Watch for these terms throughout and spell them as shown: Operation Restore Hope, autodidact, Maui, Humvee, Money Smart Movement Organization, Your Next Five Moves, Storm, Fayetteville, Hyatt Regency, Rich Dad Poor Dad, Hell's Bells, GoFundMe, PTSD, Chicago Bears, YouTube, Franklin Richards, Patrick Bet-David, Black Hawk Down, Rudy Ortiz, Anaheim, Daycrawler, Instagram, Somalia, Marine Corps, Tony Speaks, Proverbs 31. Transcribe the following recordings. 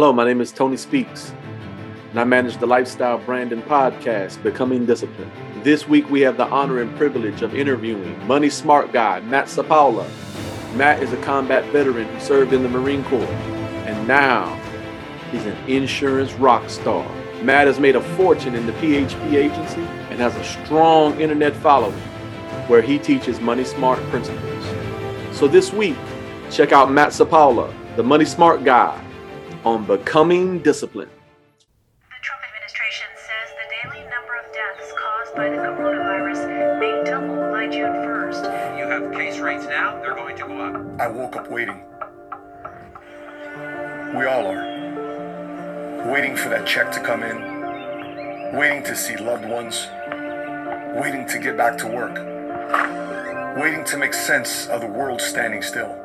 Hello, my name is Tony Speaks, and I manage the lifestyle brand and podcast, Becoming Disciplined. This week, we have the honor and privilege of interviewing Money Smart Guy, Matt Sapoula. Matt is a combat veteran who served in the Marine Corps, and now he's an insurance rock star. Matt has made a fortune in the PHP agency and has a strong internet following where he teaches money smart principles. So this week, check out Matt Sapoula, the Money Smart Guy, on Becoming Disciplined. The Trump administration says the daily number of deaths caused by the coronavirus may double by June 1st. You have case rates now, they're going to go up. I woke up waiting. We all are. Waiting for that check to come in. Waiting to see loved ones. Waiting to get back to work. Waiting to make sense of the world standing still.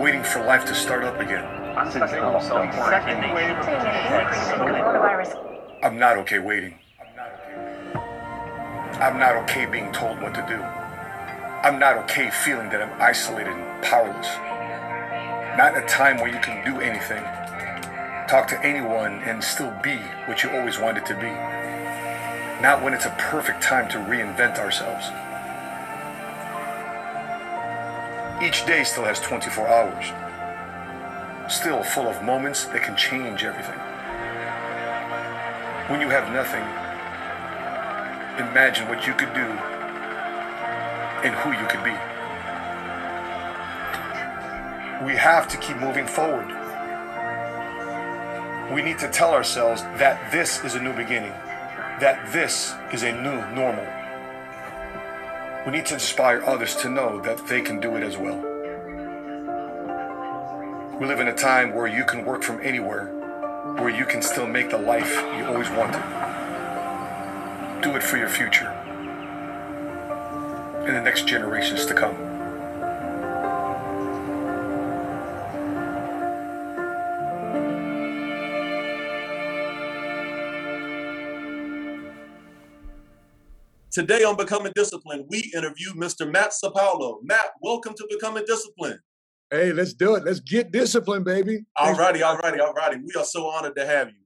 Waiting for life to start up again. I'm not okay waiting. I'm not okay being told what to do. I'm not okay feeling that I'm isolated and powerless. Not in a time where you can do anything, talk to anyone, and still be what you always wanted to be. Not when it's a perfect time to reinvent ourselves. Each day still has 24 hours, still full of moments that can change everything. When you have nothing, imagine what you could do and who you could be. We have to keep moving forward. We need to tell ourselves that this is a new beginning, that this is a new normal. We need to inspire others to know that they can do it as well. We live in a time where you can work from anywhere, where you can still make the life you always wanted. Do it for your future and the next generations to come. Today on Becoming Disciplined, we interview Mr. Matt Sapoula. Matt, welcome to Becoming Disciplined. Hey, let's do it. Let's get disciplined, baby. All righty. We are so honored to have you.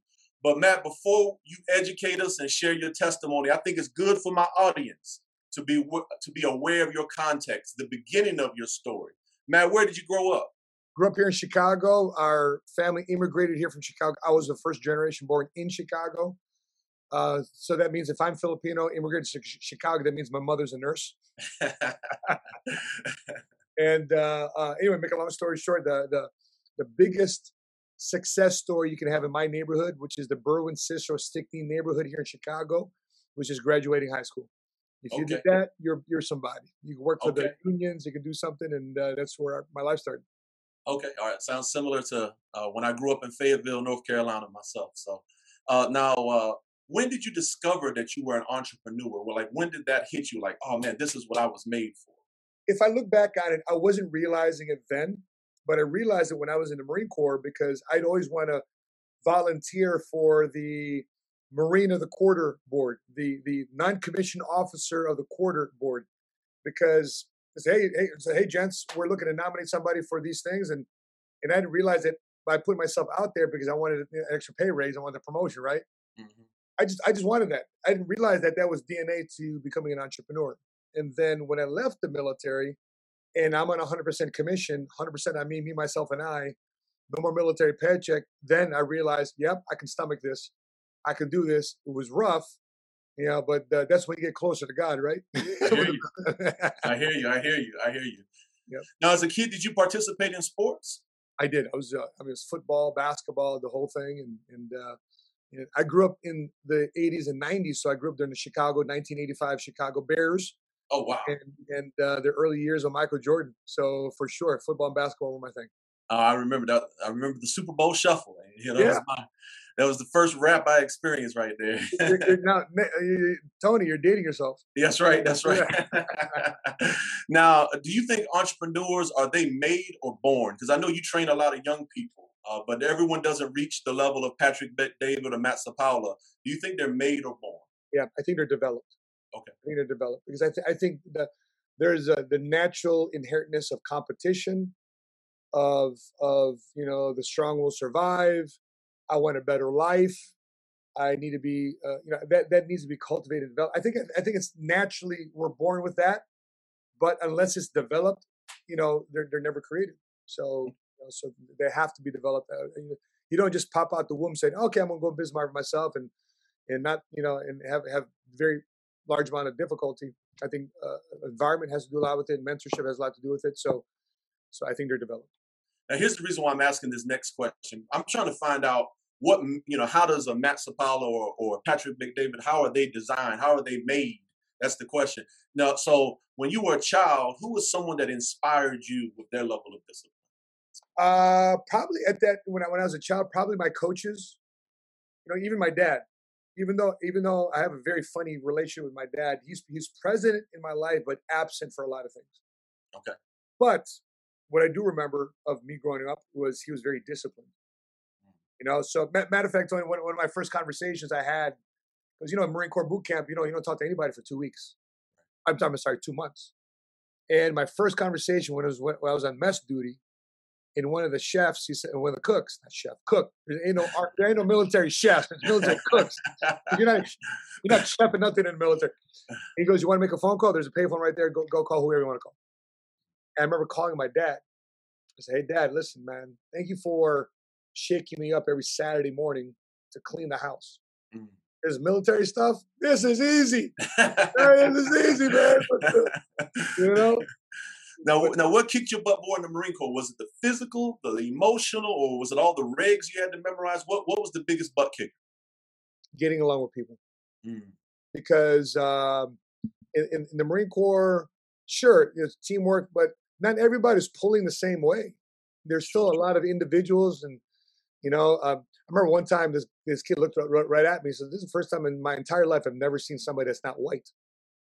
But Matt, before you educate us and share your testimony, I think it's good for my audience to be aware of your context, the beginning of your story. Matt, where did you grow up? Grew up here in Chicago. Our family immigrated here from Chicago. I was the first generation born in Chicago. So that means if I'm Filipino, immigrated to Chicago, that means my mother's a nurse. and anyway, make a long story short, the biggest success story you can have in my neighborhood, which is the Berwyn Cicero Stickney neighborhood here in Chicago, which is graduating high school. If you did that, you're somebody. You can work for the unions, you can do something, and that's where my life started. Okay, all right. Sounds similar to when I grew up in Fayetteville, North Carolina myself. So now, when did you discover that you were an entrepreneur? Well, like, when did that hit you? Like, oh man, this is what I was made for. If I look back on it, I wasn't realizing it then, but I realized it when I was in the Marine Corps because I'd always want to volunteer for the Marine of the Quarter Board, the non-commissioned officer of the Quarter Board, because hey, gents, we're looking to nominate somebody for these things, and I didn't realize that by putting myself out there because I wanted an extra pay raise, I wanted a promotion, right? Mm-hmm. I just wanted that. I didn't realize that was DNA to becoming an entrepreneur. And then when I left the military, and I'm on 100% commission, 100% I mean me, myself, and I, no more military paycheck, then I realized, yep, I can stomach this. I can do this. It was rough, you know, but that's when you get closer to God, right? I hear you. Yep. Now, as a kid, did you participate in sports? I did. I was football, basketball, the whole thing, and I grew up in the 80s and 90s, so I grew up during the 1985 Chicago Bears. Oh, wow. And the early years of Michael Jordan. So for sure, football and basketball were my thing. I remember that. I remember the Super Bowl shuffle. That was the first rap I experienced right there. Tony, you're dating yourself. That's right. Yeah. Now, do you think entrepreneurs, are they made or born? Because I know you train a lot of young people. But everyone doesn't reach the level of Patrick Bet-David or Matt Sapoula. Do you think they're made or born? Yeah, I think they're developed. Okay. I think they're developed because I think that there's the natural inherentness of competition, of, you know, the strong will survive. I want a better life. I need to be, you know, that needs to be cultivated. I think it's naturally, we're born with that, but unless it's developed, you know, they're never created. So, you know, so they have to be developed. You don't just pop out the womb saying, okay, I'm going to go business myself and not, you know, and have very large amount of difficulty. I think environment has to do a lot with it. Mentorship has a lot to do with it. So I think they're developed. Now, here's the reason why I'm asking this next question. I'm trying to find out what, you know, how does a Matt Sapoula or Patrick Bet-David, how are they designed? How are they made? That's the question. Now, so when you were a child, who was someone that inspired you with their level of discipline? Probably at that, when I was a child, probably my coaches, you know, even my dad. Even though I have a very funny relationship with my dad, he's present in my life, but absent for a lot of things. Okay. But what I do remember of me growing up was he was very disciplined. You know, so matter of fact, one of my first conversations I had was, you know, in Marine Corps boot camp, you know, you don't talk to anybody for 2 weeks. I'm sorry, 2 months. And my first conversation when I was on mess duty, and one of the chefs, he said, one of the cooks, not chef, cook. There ain't no military chefs. There's military cooks. You're not chefing nothing in the military. And he goes, you want to make a phone call? There's a payphone right there. Go call whoever you want to call. And I remember calling my dad. I said, hey, Dad, listen, man, thank you for shaking me up every Saturday morning to clean the house. Mm. This military stuff, this is easy. This is easy, man. You know? Now, what kicked your butt more in the Marine Corps? Was it the physical, the emotional, or was it all the regs you had to memorize? What was the biggest butt kick? Getting along with people. Mm. Because in the Marine Corps, sure, it's teamwork, but not everybody's pulling the same way. There's still a lot of individuals. And, you know, I remember one time this kid looked right at me and said, this is the first time in my entire life I've never seen somebody that's not white.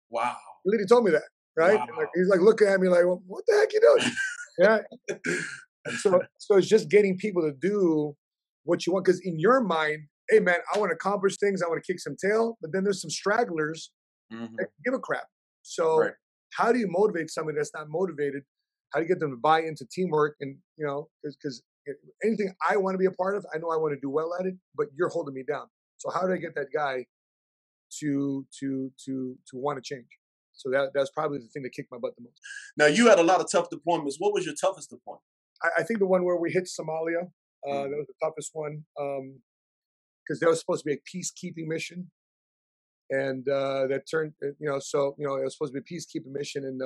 Wow. He literally told me that. Right? Wow. Like, he's like looking at me like, well, what the heck you doing? Yeah. So it's just getting people to do what you want. Because in your mind, hey, man, I want to accomplish things. I want to kick some tail. But then there's some stragglers that give a crap. So How do you motivate somebody that's not motivated? How do you get them to buy into teamwork? And, you know, because anything I want to be a part of, I know I want to do well at it, but you're holding me down. So how do I get that guy to want to change? So that's probably the thing that kicked my butt the most. Now, you had a lot of tough deployments. What was your toughest deployment? I think the one where we hit Somalia. That was the toughest one because there was supposed to be a peacekeeping mission. And that turned, you know, so, you know, it was supposed to be a peacekeeping mission. And,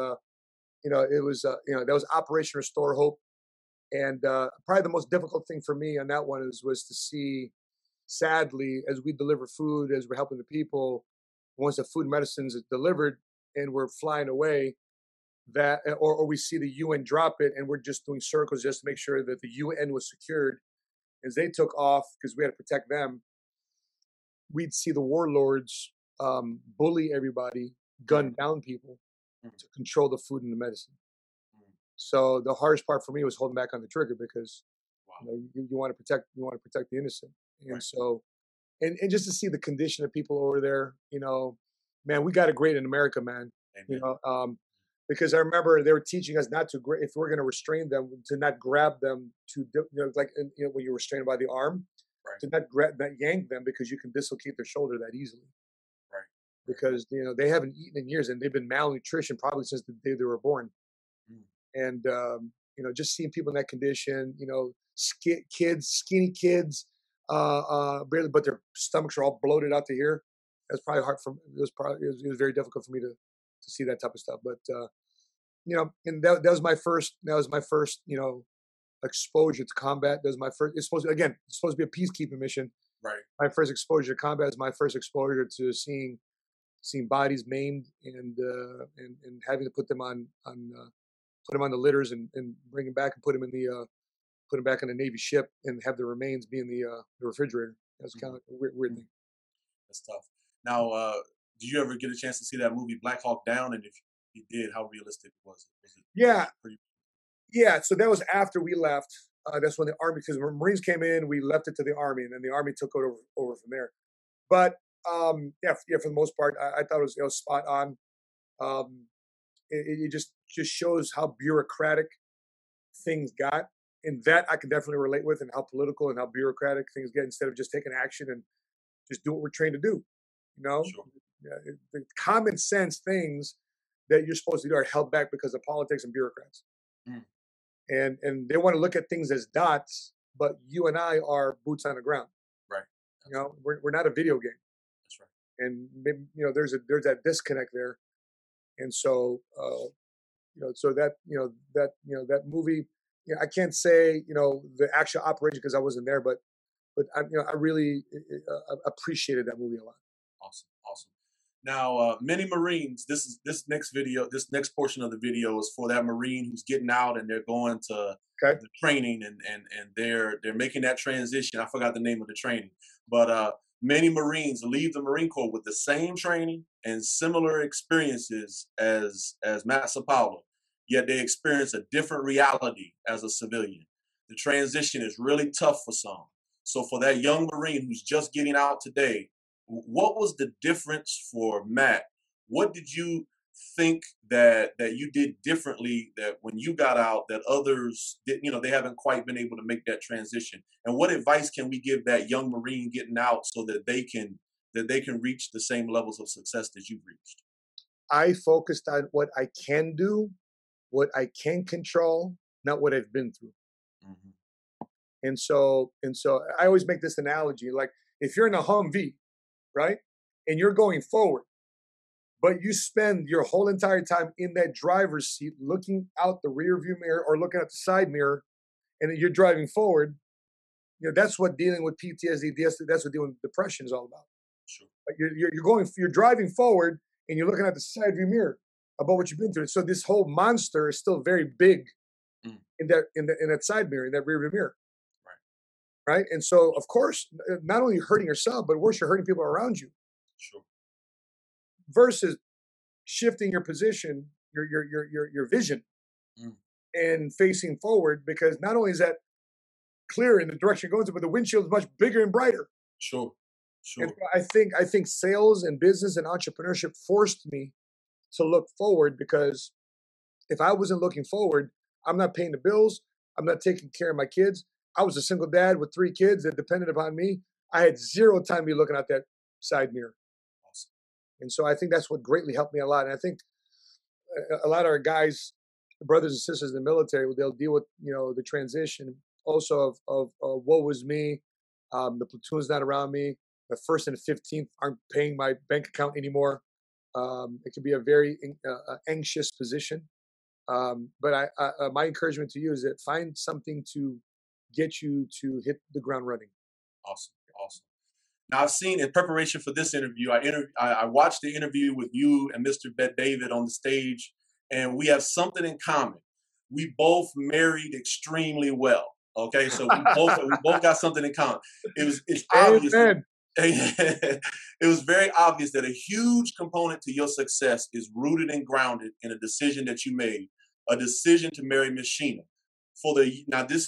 you know, it was, you know, that was Operation Restore Hope. And probably the most difficult thing for me on that one was to see, sadly, as we deliver food, as we're helping the people, once the food and medicines is delivered, and we're flying away, that or we see the UN drop it, and we're just doing circles just to make sure that the UN was secured. As they took off, because we had to protect them, we'd see the warlords bully everybody, gun down people to control the food and the medicine. So the hardest part for me was holding back on the trigger because you want to protect the innocent, and so and just to see the condition of people over there, you know. Man, we got it great in America, man. Amen. You know, because I remember they were teaching us not to, if we're going to restrain them, to not grab them, to, you know, like, you know, when you're restrained by the arm, to not grab, not yank them, because you can dislocate their shoulder that easily. Right. Because, you know, they haven't eaten in years and they've been malnutrition probably since the day they were born. And, you know, just seeing people in that condition, you know, skinny kids, barely, but their stomachs are all bloated out to here. That's probably hard for me. It was very difficult for me to see that type of stuff. But you know, and that was my first, you know, exposure to combat. That was my first. It's supposed to be a peacekeeping mission. Right. My first exposure to combat is my first exposure to seeing bodies maimed and having to put them on the litters and bring them back and put them back on the Navy ship and have the remains be in the refrigerator. That's kind of a weird thing. That's tough. Now, did you ever get a chance to see that movie Black Hawk Down? And if you did, how realistic was it? Yeah. So that was after we left. That's when the Army, because when Marines came in, we left it to the Army, and then the Army took it over from there. But yeah, for the most part, I thought it was spot on. It just shows how bureaucratic things got, in that I can definitely relate with, and how political and how bureaucratic things get, instead of just taking action and just do what we're trained to do. You know, sure. Yeah, the common sense things that you're supposed to do are held back because of politics and bureaucrats. Mm. And they want to look at things as dots, but you and I are boots on the ground. Right. That's, you know, we're not a video game. That's right. And maybe, you know, there's that disconnect there. And so, that movie, you know, I can't say, you know, the actual operation because I wasn't there, but I, you know, I really appreciated that movie a lot. Awesome. Awesome. Now, many Marines, this next portion of the video is for that Marine who's getting out and they're going to the training and they're making that transition. I forgot the name of the training, but many Marines leave the Marine Corps with the same training and similar experiences as Matt Sapoula, yet they experience a different reality as a civilian. The transition is really tough for some. So for that young Marine who's just getting out today, what was the difference for Matt? What did you think that you did differently that when you got out that others didn't, you know, they haven't quite been able to make that transition? And what advice can we give that young Marine getting out so that they can reach the same levels of success that you've reached? I focused on what I can do, what I can control, not what I've been through. Mm-hmm. And so I always make this analogy, like if you're in a Humvee, right? And you're going forward, but you spend your whole entire time in that driver's seat looking out the rear view mirror or looking out the side mirror, and you're driving forward. You know, that's what dealing with PTSD, that's what dealing with depression is all about. Sure. Like you're driving forward and you're looking at the side view mirror about what you've been through. So this whole monster is still very big in that side mirror, in that rear view mirror. Right. And so, of course, not only hurting yourself, but worse, you're hurting people around you. Sure. Versus shifting your position, your vision, and facing forward, because not only is that clear in the direction it goes, but the windshield is much bigger and brighter. Sure. Sure. And I think sales and business and entrepreneurship forced me to look forward, because if I wasn't looking forward, I'm not paying the bills, I'm not taking care of my kids. I was a single dad with 3 kids that depended upon me. I had zero time to be looking out that side mirror. Awesome. And so I think that's what greatly helped me a lot. And I think a lot of our guys, brothers and sisters in the military, they'll deal with, you know, the transition also of woe was me, the platoon's not around me, the 1st and 15th aren't paying my bank account anymore. It could be a very anxious position. But my encouragement to you is that find something to get you to hit the ground running. Awesome. Awesome. Now, I've seen, in preparation for this interview, I watched the interview with you and Mr. Bet-David on the stage, and we have something in common. We both married extremely well. Okay. So we both got something in common. It's obvious. It was very obvious that a huge component to your success is rooted and grounded in a decision that you made, a decision to marry Miss Sheena.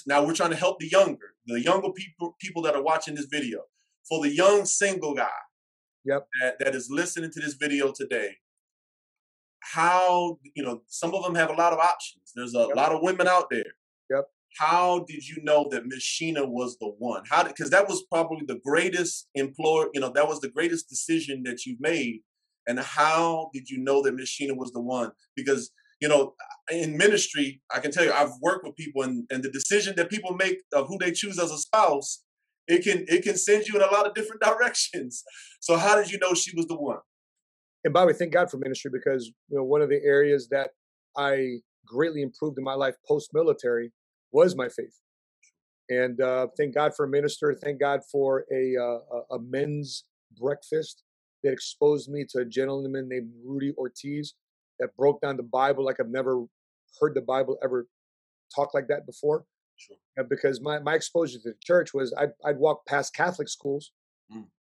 Now we're trying to help the younger people that are watching this video. For the young single guy, yep, that is listening to this video today, how, you know, some of them have a lot of options. There's a lot of women out there. Yep. How did you know that Miss Sheena was the one? Because that was probably the greatest employer. You know, that was the greatest decision that you made. And how did you know that Miss Sheena was the one? Because, you know, in ministry, I can tell you, I've worked with people, and the decision that people make of who they choose as a spouse, it can send you in a lot of different directions. So how did you know she was the one? And by the way, thank God for ministry, because, you know, one of the areas that I greatly improved in my life post-military was my faith. And thank God for a minister. Thank God for a men's breakfast that exposed me to a gentleman named Rudy Ortiz, that broke down the Bible like I've never heard the Bible ever talk like that before. Sure. Because my exposure to the church was I'd walk past Catholic schools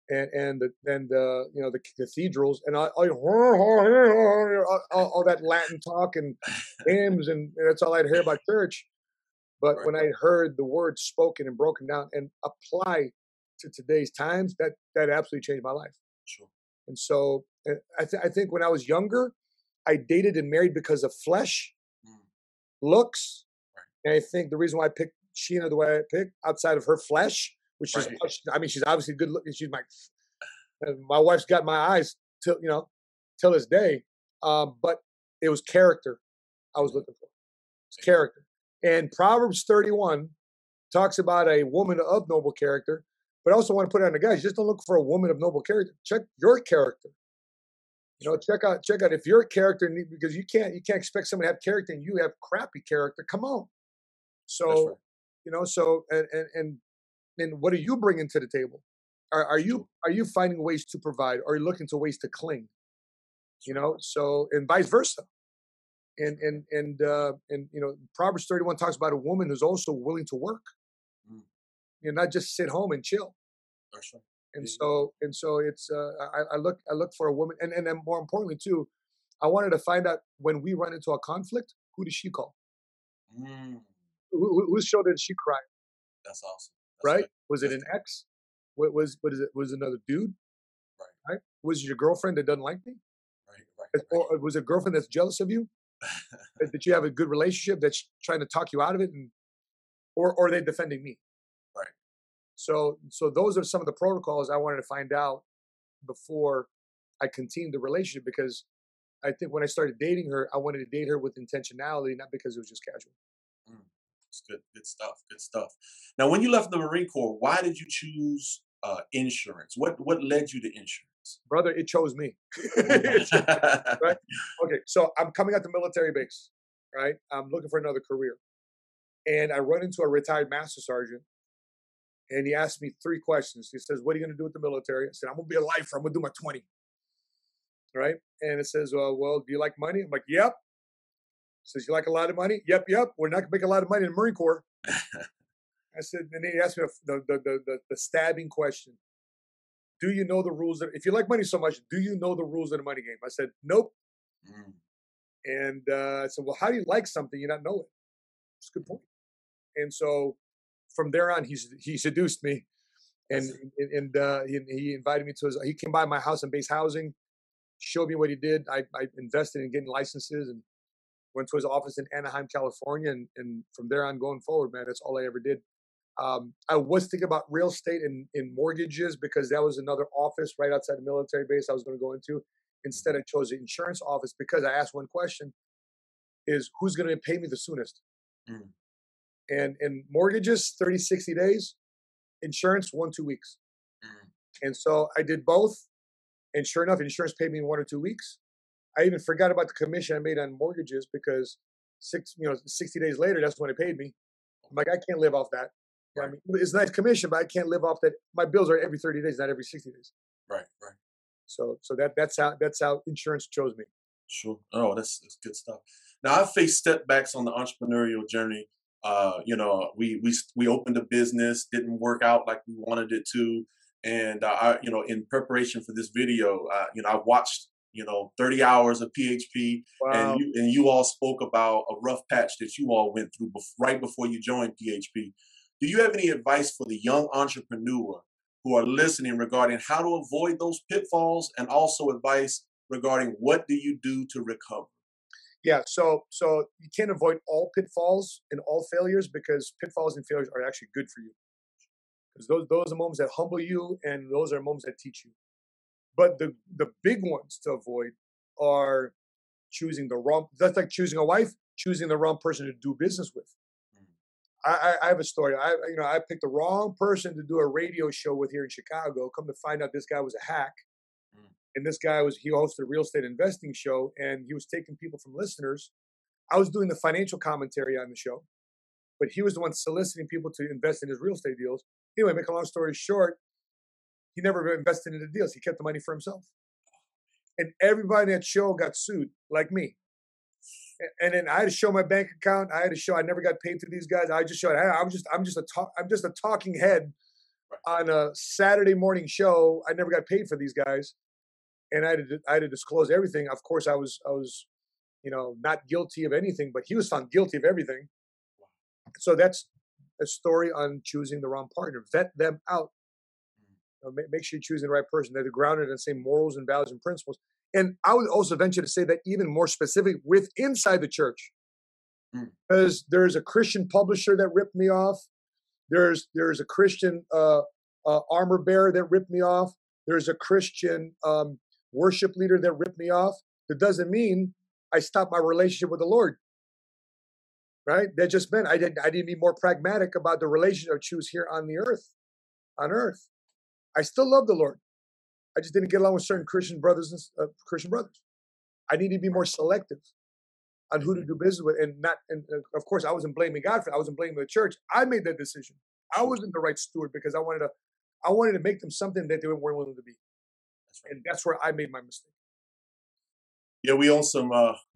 and the cathedrals, and all that Latin talk and hymns, and that's all I'd hear about church. But when I heard the word spoken and broken down and applied to today's times, that absolutely changed my life. Sure. And so I think when I was younger, I dated and married because of flesh, looks. Right. And I think the reason why I picked Sheena, the way I picked, outside of her flesh, which is much, I mean, she's obviously good looking. She's my wife's got my eyes till, you know, till this day. But it was character I was looking for. It's character. And Proverbs 31 talks about a woman of noble character, but I also want to put it on the guys. Just don't look for a woman of noble character. Check your character. You know, check out if your character, because you can't expect someone to have character and you have crappy character. Come on. So, you know, so, and what are you bringing to the table? Are you finding ways to provide? Are you looking to ways to cling? You know, so, and vice versa. And you know, Proverbs 31 talks about a woman who's also willing to work. You know, not just sit home and chill. That's right. And so it's I look for a woman, and then more importantly too, I wanted to find out when we run into a conflict, who does she call? Whose shoulder did she cry? That's awesome. That's right? Good. Was it an ex? Was it another dude? Right. Was it your girlfriend that doesn't like me? Right. Or was it a girlfriend that's jealous of you? That you have a good relationship that's trying to talk you out of it, and or are they defending me? So those are some of the protocols I wanted to find out before I continued the relationship, because I think when I started dating her, I wanted to date her with intentionality, not because it was just casual. It's good stuff. Now, when you left the Marine Corps, why did you choose insurance? What led you to insurance? Brother, it chose me. Right? Okay, so I'm coming out the military base, right? I'm looking for another career. And I run into a retired master sergeant. And he asked me three questions. He says, what are you going to do with the military? I said, I'm going to be a lifer. I'm going to do my 20. Right? And it says, well, do you like money? I'm like, yep. He says, you like a lot of money? Yep. We're not going to make a lot of money in the Marine Corps. I said, and he asked me the stabbing question. Do you know the rules? If you like money so much, do you know the rules of the money game? I said, nope. And I said, well, how do you like something you not know it? It's a good point. And so, from there on, he seduced me, and he invited me to his. He came by my house and base housing, showed me what he did. I invested in getting licenses and went to his office in Anaheim, California, and from there on going forward, man, that's all I ever did. I was thinking about real estate and mortgages because that was another office right outside the military base I was going to go into. Instead, I chose the insurance office because I asked one question: is who's going to pay me the soonest? And mortgages, 30, 60 days. Insurance, 1-2 weeks. And so I did both. And sure enough, insurance paid me in 1 or 2 weeks. I even forgot about the commission I made on mortgages because 60 days later, that's when it paid me. I'm like, I can't live off that. Right. I mean, it's a nice commission, but I can't live off that. My bills are every 30 days, not every 60 days. Right. So that's how insurance chose me. Sure. Oh, that's good stuff. Now, I've faced setbacks on the entrepreneurial journey. You know, we opened a business, didn't work out like we wanted it to. And, you know, in preparation for this video, you know, I watched, 30 hours of PHP. Wow. And you all spoke about a rough patch that you all went through right before you joined PHP. Do you have any advice for the young entrepreneur who are listening regarding how to avoid those pitfalls, and also advice regarding what do you do to recover? Yeah, so you can't avoid all pitfalls and all failures, because pitfalls and failures are actually good for you. Because those are moments that humble you, and those are moments that teach you. But the big ones to avoid are choosing the wrong. That's like choosing a wife, choosing the wrong person to do business with. I have a story. I picked the wrong person to do a radio show with here in Chicago. Come to find out, this guy was a hack. And this guy he hosted a real estate investing show, and he was taking people from listeners. I was doing the financial commentary on the show, but he was the one soliciting people to invest in his real estate deals. Anyway, make a long story short, he never invested in the deals. He kept the money for himself. And everybody in that show got sued, like me. And then I had to show my bank account. I had to show I never got paid to these guys. I just showed I'm just a talking head on a Saturday morning show. I never got paid for these guys. And I had to disclose everything. Of course, I was, not guilty of anything, but he was found guilty of everything. So that's a story on choosing the wrong partner. Vet them out. Make sure you're choosing the right person. They're grounded in the same morals and values and principles. And I would also venture to say that even more specific with inside the church. Because there's a Christian publisher that ripped me off. There's a Christian armor bearer that ripped me off. There's a Christian worship leader that ripped me off. That doesn't mean I stopped my relationship with the Lord, right? That just meant I didn't be more pragmatic about the relationship I choose here on the earth, on earth. I still love the Lord. I just didn't get along with certain Christian brothers. I need to be more selective on who to do business with, and not. And of course, I wasn't blaming God for it. I wasn't blaming the church. I made that decision. I wasn't the right steward because I wanted to make them something that they weren't willing to be. And that's where I made my mistake. Yeah, we own some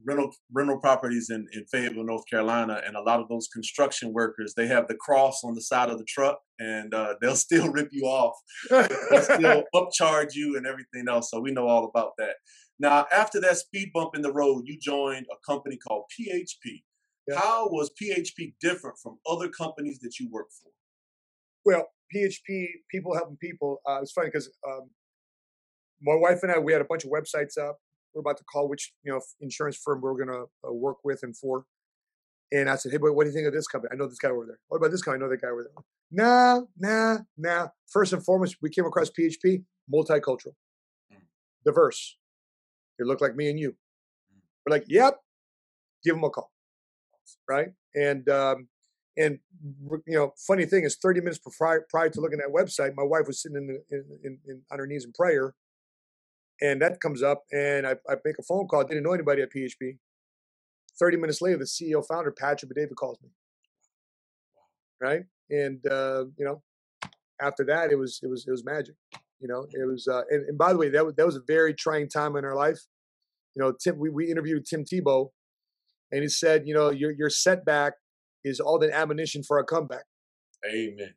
rental properties in Fayetteville, North Carolina, and a lot of those construction workers, they have the cross on the side of the truck, and they'll still rip you off. They'll still upcharge you and everything else, so we know all about that. Now, after that speed bump in the road, you joined a company called PHP. Yeah. How was PHP different from other companies that you worked for? Well, PHP, people helping people. It's funny because my wife and I, we had a bunch of websites up. We're about to call which insurance firm we're going to work with and for. And I said, hey, boy, what do you think of this company? I know this guy over there. What about this guy? I know that guy over there. Nah. First and foremost, we came across PHP, multicultural, diverse. They look like me and you. We're like, yep, give them a call, right? And funny thing is 30 minutes prior to looking at that website, my wife was sitting on her knees in prayer. And that comes up, and I make a phone call. I didn't know anybody at PHP. 30 minutes later, the CEO founder, Patrick Bet-David, calls me. Right? And, after that, it was magic. It was, and by the way, that was a very trying time in our life. Tim, we interviewed Tim Tebow, and he said, your setback is all the ammunition for our comeback. Amen.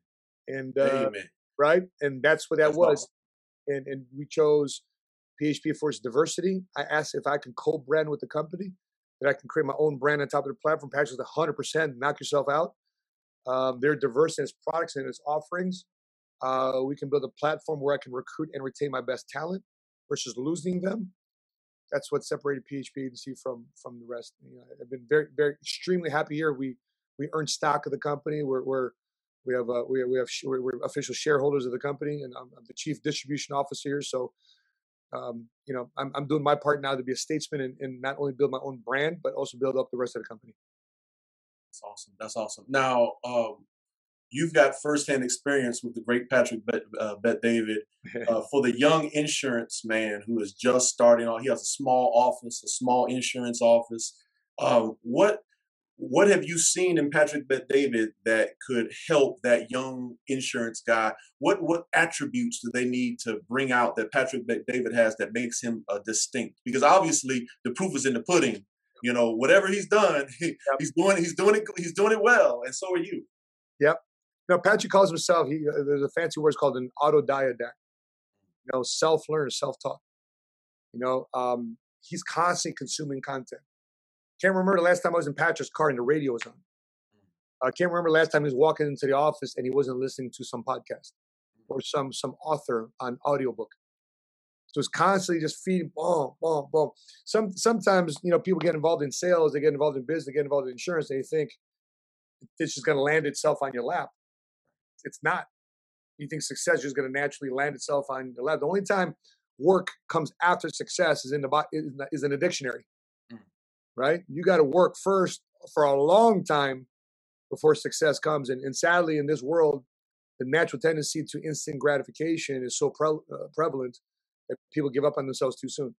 And, amen. Right? And that's what that was. Awesome. And we chose PHP for its diversity. I asked if I can co-brand with the company, that I can create my own brand on top of the platform. Patrick was 100%, knock yourself out. They're diverse in its products and its offerings. We can build a platform where I can recruit and retain my best talent versus losing them. That's what separated PHP Agency from the rest. I've been very, very extremely happy here. We earned stock of the company. We're official shareholders of the company, and I'm the chief distribution officer here. So. I'm doing my part now to be a statesman and not only build my own brand, but also build up the rest of the company. That's awesome. That's awesome. Now, you've got firsthand experience with the great Patrick Bet-David for the young insurance man who is just starting out. He has a small office, a small insurance office. What have you seen in Patrick Bet-David that could help that young insurance guy? What attributes do they need to bring out that Patrick Bet-David has that makes him distinct? Because obviously the proof is in the pudding. Whatever he's done, he's doing it well, and so are you. Yep. Now Patrick calls himself. There's a fancy word called an autodidact. Self-learn, self-taught. He's constantly consuming content. Can't remember the last time I was in Patrick's car and the radio was on. I can't remember the last time he was walking into the office and he wasn't listening to some podcast or some author on audiobook. So it's constantly just feeding, boom, boom, boom. Sometimes, people get involved in sales, they get involved in business, they get involved in insurance, and they think it's just going to land itself on your lap. It's not. You think success is going to naturally land itself on your lap. The only time work comes after success is in the dictionary. Right? You got to work first for a long time before success comes. And sadly, in this world, the natural tendency to instant gratification is so prevalent that people give up on themselves too soon.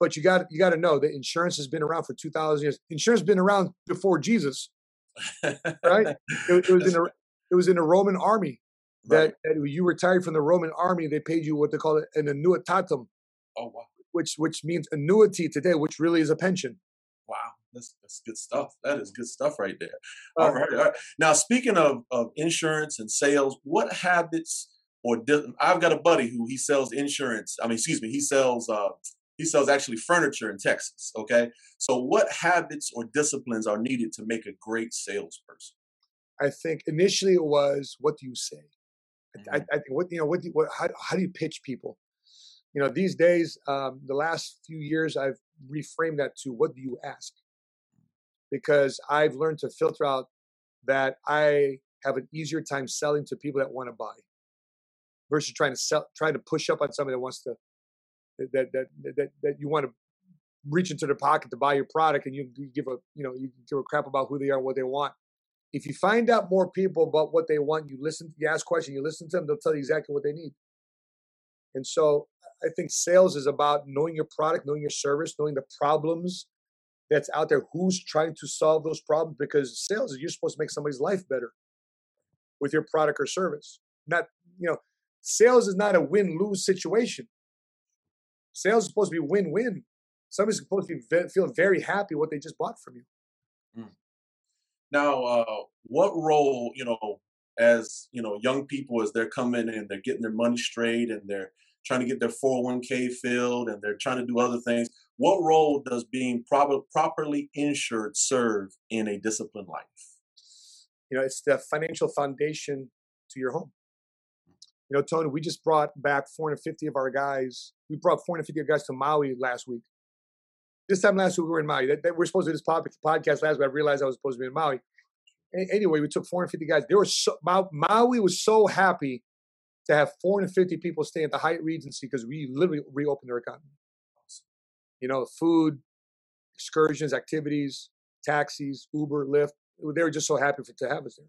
But you got to know that insurance has been around for 2,000 years. Insurance has been around before Jesus, right? It was in the Roman army that when you retired from the Roman army, they paid you what they call an annuitatum. Oh, wow. Which means annuity today, which really is a pension. Wow, that's good stuff. That is good stuff right there. All right. Now, speaking of insurance and sales, what habits I've got a buddy who he sells insurance. He sells actually furniture in Texas. Okay, so what habits or disciplines are needed to make a great salesperson? I think initially it was, what do you say? Mm-hmm. I think how do you pitch people? These days, the last few years, I've reframed that to, what do you ask? because I've learned to filter out that I have an easier time selling to people that want to buy versus trying to push up on somebody that wants to, that you want to reach into their pocket to buy your product, and you give a crap about who they are, what they want. If you find out more people about what they want, you ask questions, you listen to them, they'll tell you exactly what they need. And so I think sales is about knowing your product, knowing your service, knowing the problems that's out there, who's trying to solve those problems, because sales is you're supposed to make somebody's life better with your product or service. Not, sales is not a win-lose situation. Sales is supposed to be win-win. Somebody's supposed to feel very happy what they just bought from you. Mm. Now, what role, as, young people, as they're coming and they're getting their money straight and they're trying to get their 401k filled and they're trying to do other things, what role does being properly insured serve in a disciplined life? It's the financial foundation to your home. Tony, we just brought back 450 of our guys. We brought 450 of guys to Maui last week. This time last week, we were in Maui. We were supposed to do this podcast last week. I realized I was supposed to be in Maui. Anyway, we took 450 guys. Maui was so happy to have 450 people stay at the Hyatt Regency because we literally reopened their economy. Food, excursions, activities, taxis, Uber, Lyft. They were just so happy to have us there.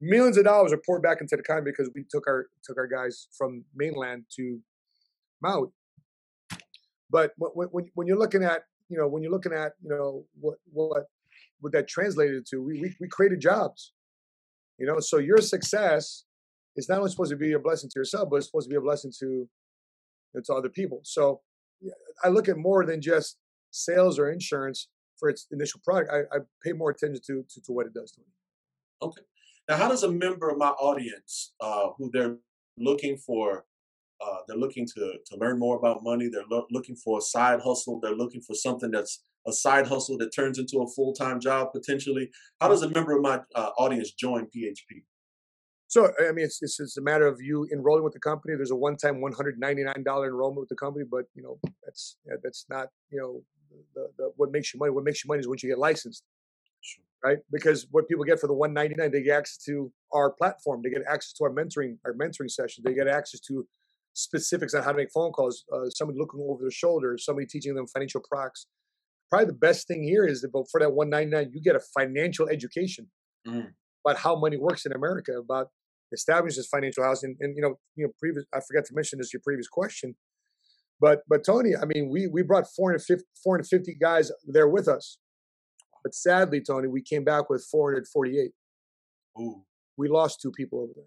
Millions of dollars are poured back into the economy because we took our guys from mainland to Maui. But when you're looking at what that translated to, we created jobs. So your success is not only supposed to be a blessing to yourself, but it's supposed to be a blessing to other people. So I look at more than just sales or insurance for its initial product. I pay more attention to what it does to me. Okay. Now, how does a member of my audience who they're looking for, they're looking to learn more about money, they're looking for a side hustle, they're looking for something that's a side hustle that turns into a full-time job potentially. How does a member of my audience join PHP? So, it's a matter of you enrolling with the company. There's a one-time $199 enrollment with the company, but, that's not, the what makes you money. What makes you money is once you get licensed, right? Because what people get for the $199, they get access to our platform. They get access to our mentoring session. They get access to specifics on how to make phone calls, somebody looking over their shoulder, somebody teaching them financial products. Probably the best thing here is that for that $199, you get a financial education about how money works in America, about establishing this financial house. And previous, I forgot to mention this, your previous question, but Tony, we brought 450 guys there with us, but sadly, Tony, we came back with 448. Ooh. We lost two people over there.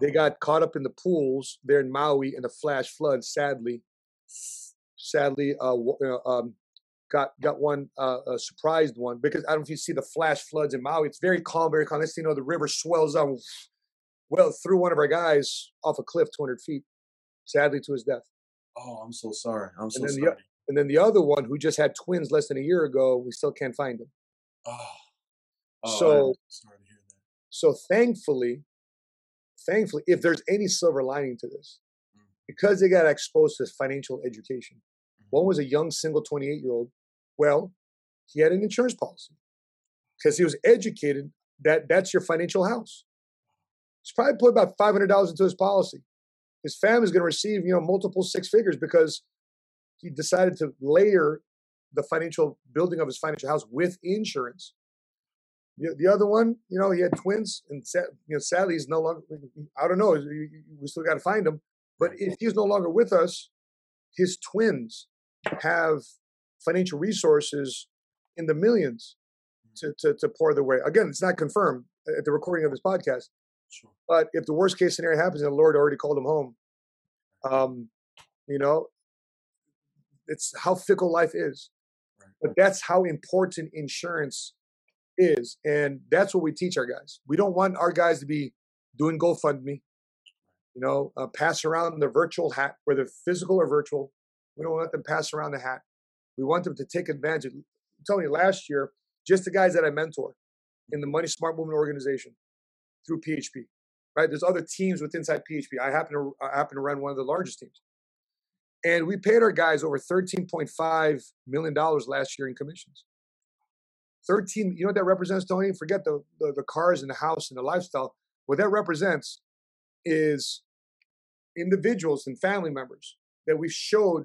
They got caught up in the pools there in Maui in the flash flood. Sadly, got one a surprised one, because I don't know if you see the flash floods in Maui. It's very calm, very calm. Next thing you know, the river swells up. Well, threw one of our guys off a cliff, 200 feet. Sadly, to his death. Oh, I'm so sorry. I'm so sorry. And then the other one who just had twins less than a year ago, we still can't find him. Oh, so sorry to hear that. So thankfully, if there's any silver lining to this, because they got exposed to financial education. One was a young single 28-year-old. Well, he had an insurance policy because he was educated that that's your financial house. He's probably put about $500 into his policy. His family's going to receive, multiple six figures because he decided to layer the financial building of his financial house with insurance. The other one, he had twins, and sadly, he's no longer. I don't know. We still got to find him. But if he's no longer with us, his twins have financial resources in the millions to pour their way. Again, it's not confirmed at the recording of this podcast. Sure. But if the worst case scenario happens, and the Lord already called him home, it's how fickle life is. Right. But that's how important insurance is, and that's what we teach our guys. We don't want our guys to be doing GoFundMe, pass around the virtual hat, whether physical or virtual. We don't want them to pass around the hat. We want them to take advantage of. Tony, last year, just the guys that I mentor in the Money Smart Movement Organization through PHP, right? There's other teams with inside PHP. I happen to run one of the largest teams, and we paid our guys over $13.5 million last year in commissions. 13, you know what that represents, Tony? Forget the cars and the house and the lifestyle. What that represents is individuals and family members that we've showed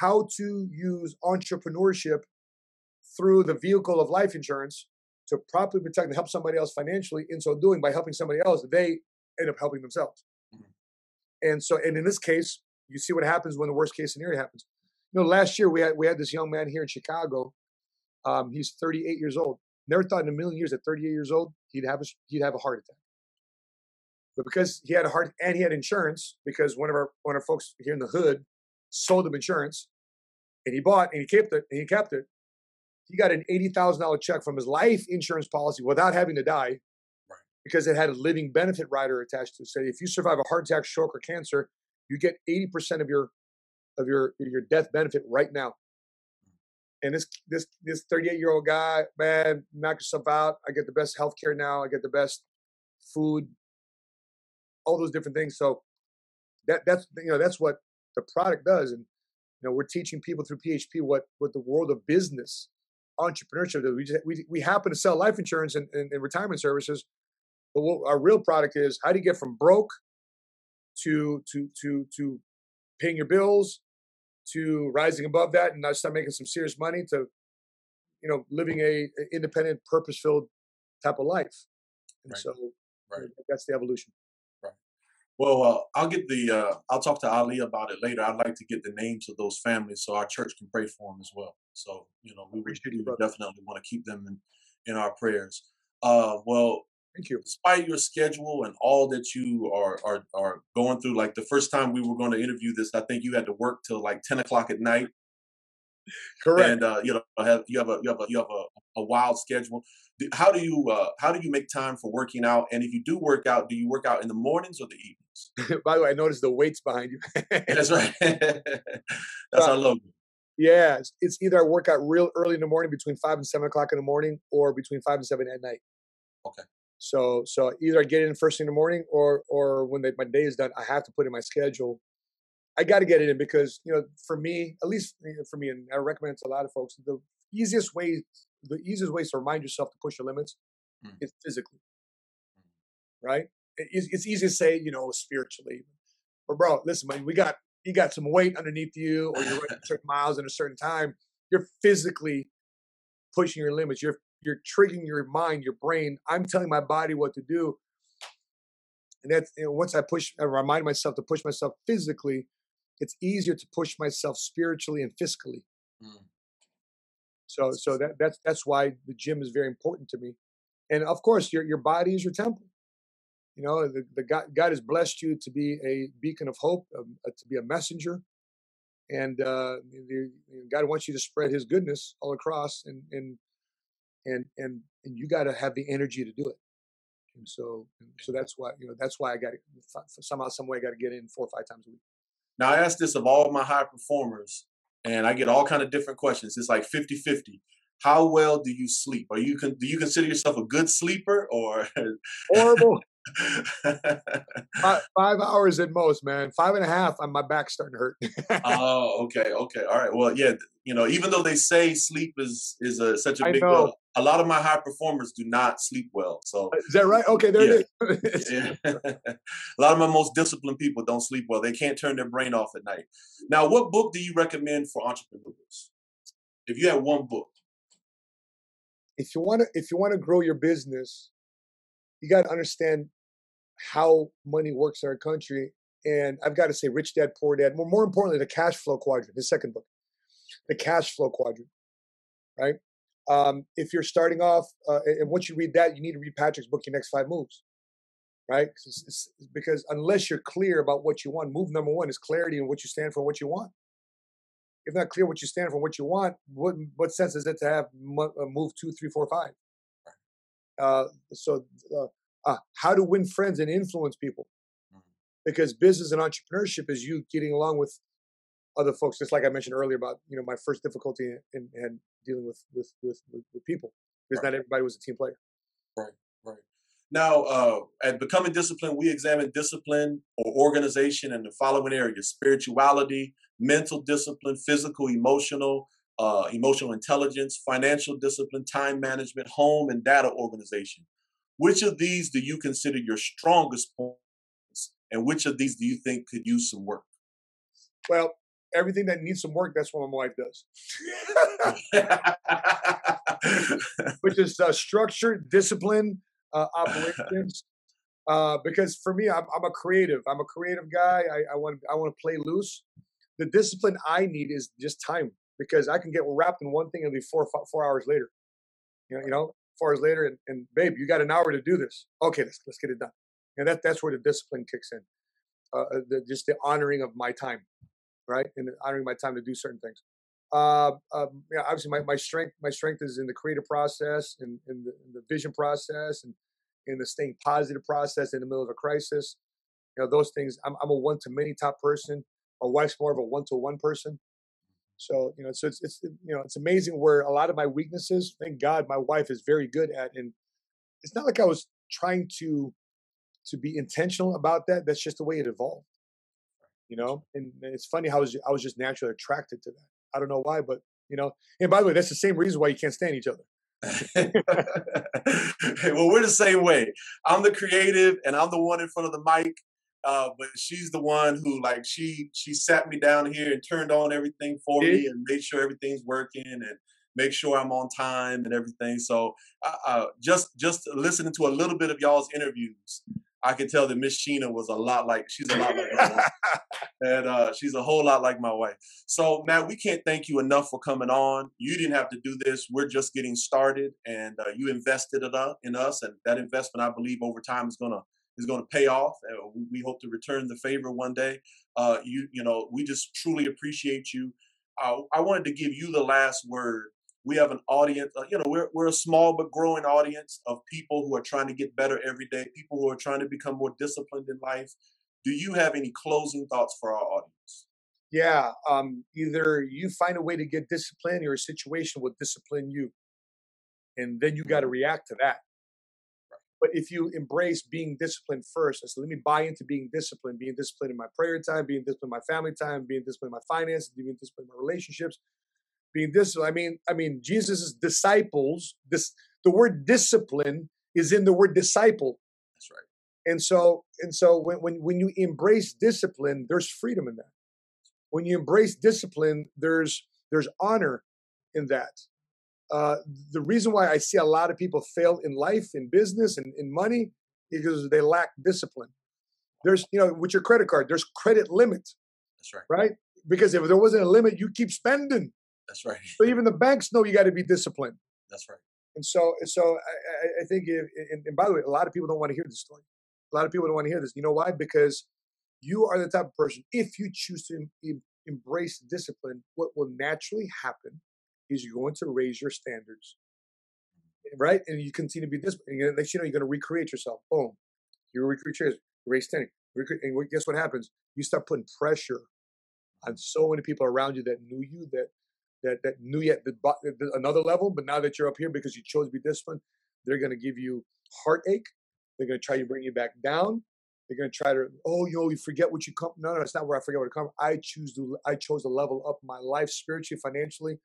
how to use entrepreneurship through the vehicle of life insurance to properly protect and help somebody else financially. In so doing, by helping somebody else, they end up helping themselves. Mm-hmm. And so, and in this case, you see what happens when the worst case scenario happens. You know, last year we had this young man here in Chicago. He's 38 years old. Never thought in a million years at 38 years old he'd have a heart attack. But because he had a heart and he had insurance, because one of our folks here in the hood sold him insurance, and he bought and he kept it. He got an $80,000 check from his life insurance policy without having to die, right? Because it had a living benefit rider attached to it. Said, if you survive a heart attack, stroke, or cancer, you get 80% of your death benefit right now. And this 38-year-old guy, man, knock yourself out. I get the best healthcare now. I get the best food. All those different things. So that's what the product does. And we're teaching people through PHP what the world of business entrepreneurship does. We happen to sell life insurance and retirement services, but what our real product is, how do you get from broke to paying your bills, to rising above that and start making some serious money, to living a independent, purpose-filled type of life. And right. So right. That's the evolution. Right. Well, I'll talk to Ali about it later. I'd like to get the names of those families so our church can pray for them as well. So we would definitely want to keep them in our prayers. Well, thank you. Despite your schedule and all that you are going through, like the first time we were going to interview this, I think you had to work till like 10 o'clock at night. Correct. And you have a wild schedule. How do you make time for working out? And if you do work out, do you work out in the mornings or the evenings? By the way, I noticed the weights behind you. That's right. That's our logo. Yeah, it's either I work out real early in the morning, between 5 and 7 o'clock in the morning, or between 5 and 7 at night. Okay. So either I get in first thing in the morning, or when my day is done, I have to put in my schedule. I got to get it in because, for me, at least for me, and I recommend it to a lot of folks, the easiest way to remind yourself to push your limits is physically, right? It's easy to say, spiritually, but bro, listen, man, you got some weight underneath you, or you're running certain miles in a certain time. You're physically pushing your limits. You're triggering your mind, your brain. I'm telling my body what to do. And that's once I remind myself to push myself physically, it's easier to push myself spiritually and fiscally. Mm. So that's why the gym is very important to me. And of course, your body is your temple. God has blessed you to be a beacon of hope, to be a messenger. And God wants you to spread his goodness all across, and you got to have the energy to do it. And so that's why, I got to somehow, some way, I got to get in 4 or 5 times a week. Now I ask this of all my high performers, and I get all kind of different questions. It's like 50-50. How well do you sleep? Do you consider yourself a good sleeper, or horrible? 5 hours at most, man. 5.5. My back's starting to hurt. Oh, okay, all right. Well, yeah, even though they say sleep is such a big deal, a lot of my high performers do not sleep well. So is that right? Okay, there it is. Yeah. A lot of my most disciplined people don't sleep well. They can't turn their brain off at night. Now, what book do you recommend for entrepreneurs? If you had one book, if you want to grow your business, you got to understand how money works in our country. And I've got to say, Rich Dad, Poor Dad, more importantly, the Cash Flow Quadrant, his second book, the Cash Flow Quadrant, right? If you're starting off, and once you read that, you need to read Patrick's book, Your Next Five Moves, right? Because unless you're clear about what you want, move number one is clarity in what you stand for and what you want. If not clear what you stand for and what you want, what sense is it to have move 2, 3, 4, 5? How to Win Friends and Influence People, because business and entrepreneurship is you getting along with other folks. Just like I mentioned earlier about my first difficulty in dealing with people, because right. Not everybody was a team player. Right, right. Now at Becoming Disciplined, we examine discipline or organization in the following areas: spirituality, mental discipline, physical, emotional, emotional intelligence, financial discipline, time management, home and data organization. Which of these do you consider your strongest points, and which of these do you think could use some work? Well, everything that needs some work, that's what my wife does. Which is structure, discipline, operations. Because for me, I'm a creative guy. I want to play loose. The discipline I need is just time, because I can get wrapped in one thing and it'll be four hours later. You know, 4 hours later, and babe, you got an hour to do this. Okay, let's get it done. And that's where the discipline kicks in. Just the honoring of my time, right? And honoring my time to do certain things. Yeah, obviously, my strength is in the creative process, and in the vision process, and in the staying positive process in the middle of a crisis. You know, those things. I'm a one-to-many top person. My wife's more of a one-to-one person. So, you know, so it's amazing where a lot of my weaknesses, thank God, my wife is very good at. And it's not like I was trying to be intentional about that. That's just the way it evolved, you know? And it's funny how I was just naturally attracted to that. I don't know why, but, you know, and by the way, that's the same reason why you can't stand each other. Well, we're the same way. I'm the creative and I'm the one in front of the mic. But she's the one who, like, she sat me down here and turned on everything for me and made sure everything's working and make sure I'm on time and everything. So just listening to a little bit of y'all's interviews, I could tell that Miss Sheena was a lot like my wife. And she's a whole lot like my wife. So, Matt, we can't thank you enough for coming on. You didn't have to do this. We're just getting started, and you invested in us, and that investment, I believe, over time is going to pay off. We hope to return the favor one day. You know, we just truly appreciate you. I wanted to give you the last word. We have an audience, you know, we're a small but growing audience of people who are trying to get better every day, people who are trying to become more disciplined in life. Do you have any closing thoughts for our audience? Yeah. Either you find a way to get disciplined, or a situation will discipline you. And then you got to react to that. But if you embrace being disciplined first, I said, let me buy into being disciplined in my prayer time, being disciplined in my family time, being disciplined in my finances, being disciplined in my relationships, being disciplined. I mean, Jesus' disciples, the word discipline is in the word disciple. That's right. And so when you embrace discipline, there's freedom in that. When you embrace discipline, there's honor in that. The reason why I see a lot of people fail in life, in business, and in money, is because they lack discipline. There's, you know, with your credit card, there's credit limit. That's right. Right? Because if there wasn't a limit, you keep spending. That's right. So even the banks know you got to be disciplined. That's right. And so I think, and by the way, a lot of people don't want to hear this story. A lot of people don't want to hear this. You know why? Because you are the type of person, if you choose to embrace discipline, what will naturally happen is you're going to raise your standards, right? And you continue to be disciplined. And next, you know, you're going to recreate yourself. Boom. You recreate yourself, raise standards. And guess what happens? You start putting pressure on so many people around you that knew you, that knew you at another level, but now that you're up here because you chose to be disciplined, they're going to give you heartache. They're going to try to bring you back down. They're going to try to, oh, you know, you forget what you come. No, it's not where I forget what I come. I chose to level up my life spiritually, financially,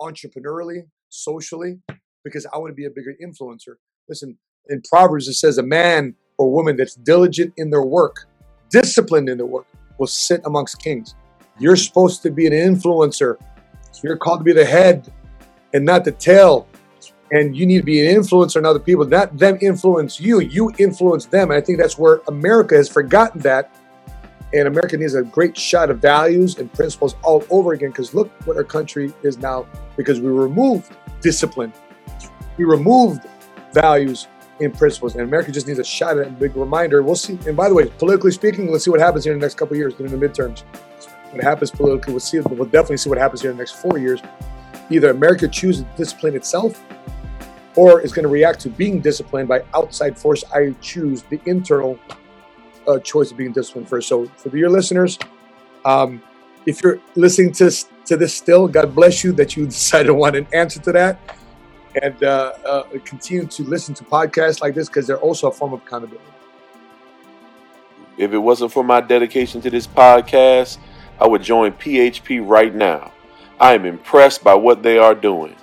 entrepreneurially, socially, because I want to be a bigger influencer. Listen, in Proverbs, it says a man or woman that's diligent in their work, disciplined in their work, will sit amongst kings. You're supposed to be an influencer. You're called to be the head and not the tail. And you need to be an influencer on other people, not them influence you. You influence them. And I think that's where America has forgotten that. And America needs a great shot of values and principles all over again, because look what our country is now, because we removed discipline. We removed values and principles. And America just needs a shot at it, a big reminder. We'll see. And by the way, politically speaking, let's see what happens here in the next couple of years during the midterms. What happens politically, we'll see. We'll definitely see what happens here in the next 4 years. Either America chooses discipline itself, or is going to react to being disciplined by outside force. I choose the internal choice of being disciplined first. So for your listeners, if you're listening to this still, God bless you that you decided to want an answer to that, and continue to listen to podcasts like this, because they're also a form of accountability. If it wasn't for my dedication to this podcast, I would join PHP right now. I am impressed by what they are doing.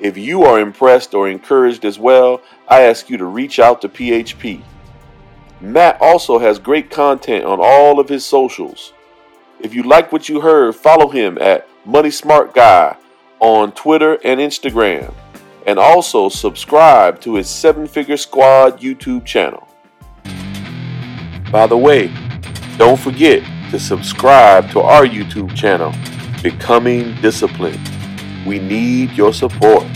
If you are impressed or encouraged as well, I ask you to reach out to PHP. Matt also has great content on all of his socials. If you like what you heard, follow him at Money Smart Guy on Twitter and Instagram. And also subscribe to his 7-Figure Squad YouTube channel. By the way, don't forget to subscribe to our YouTube channel, Becoming Disciplined. We need your support.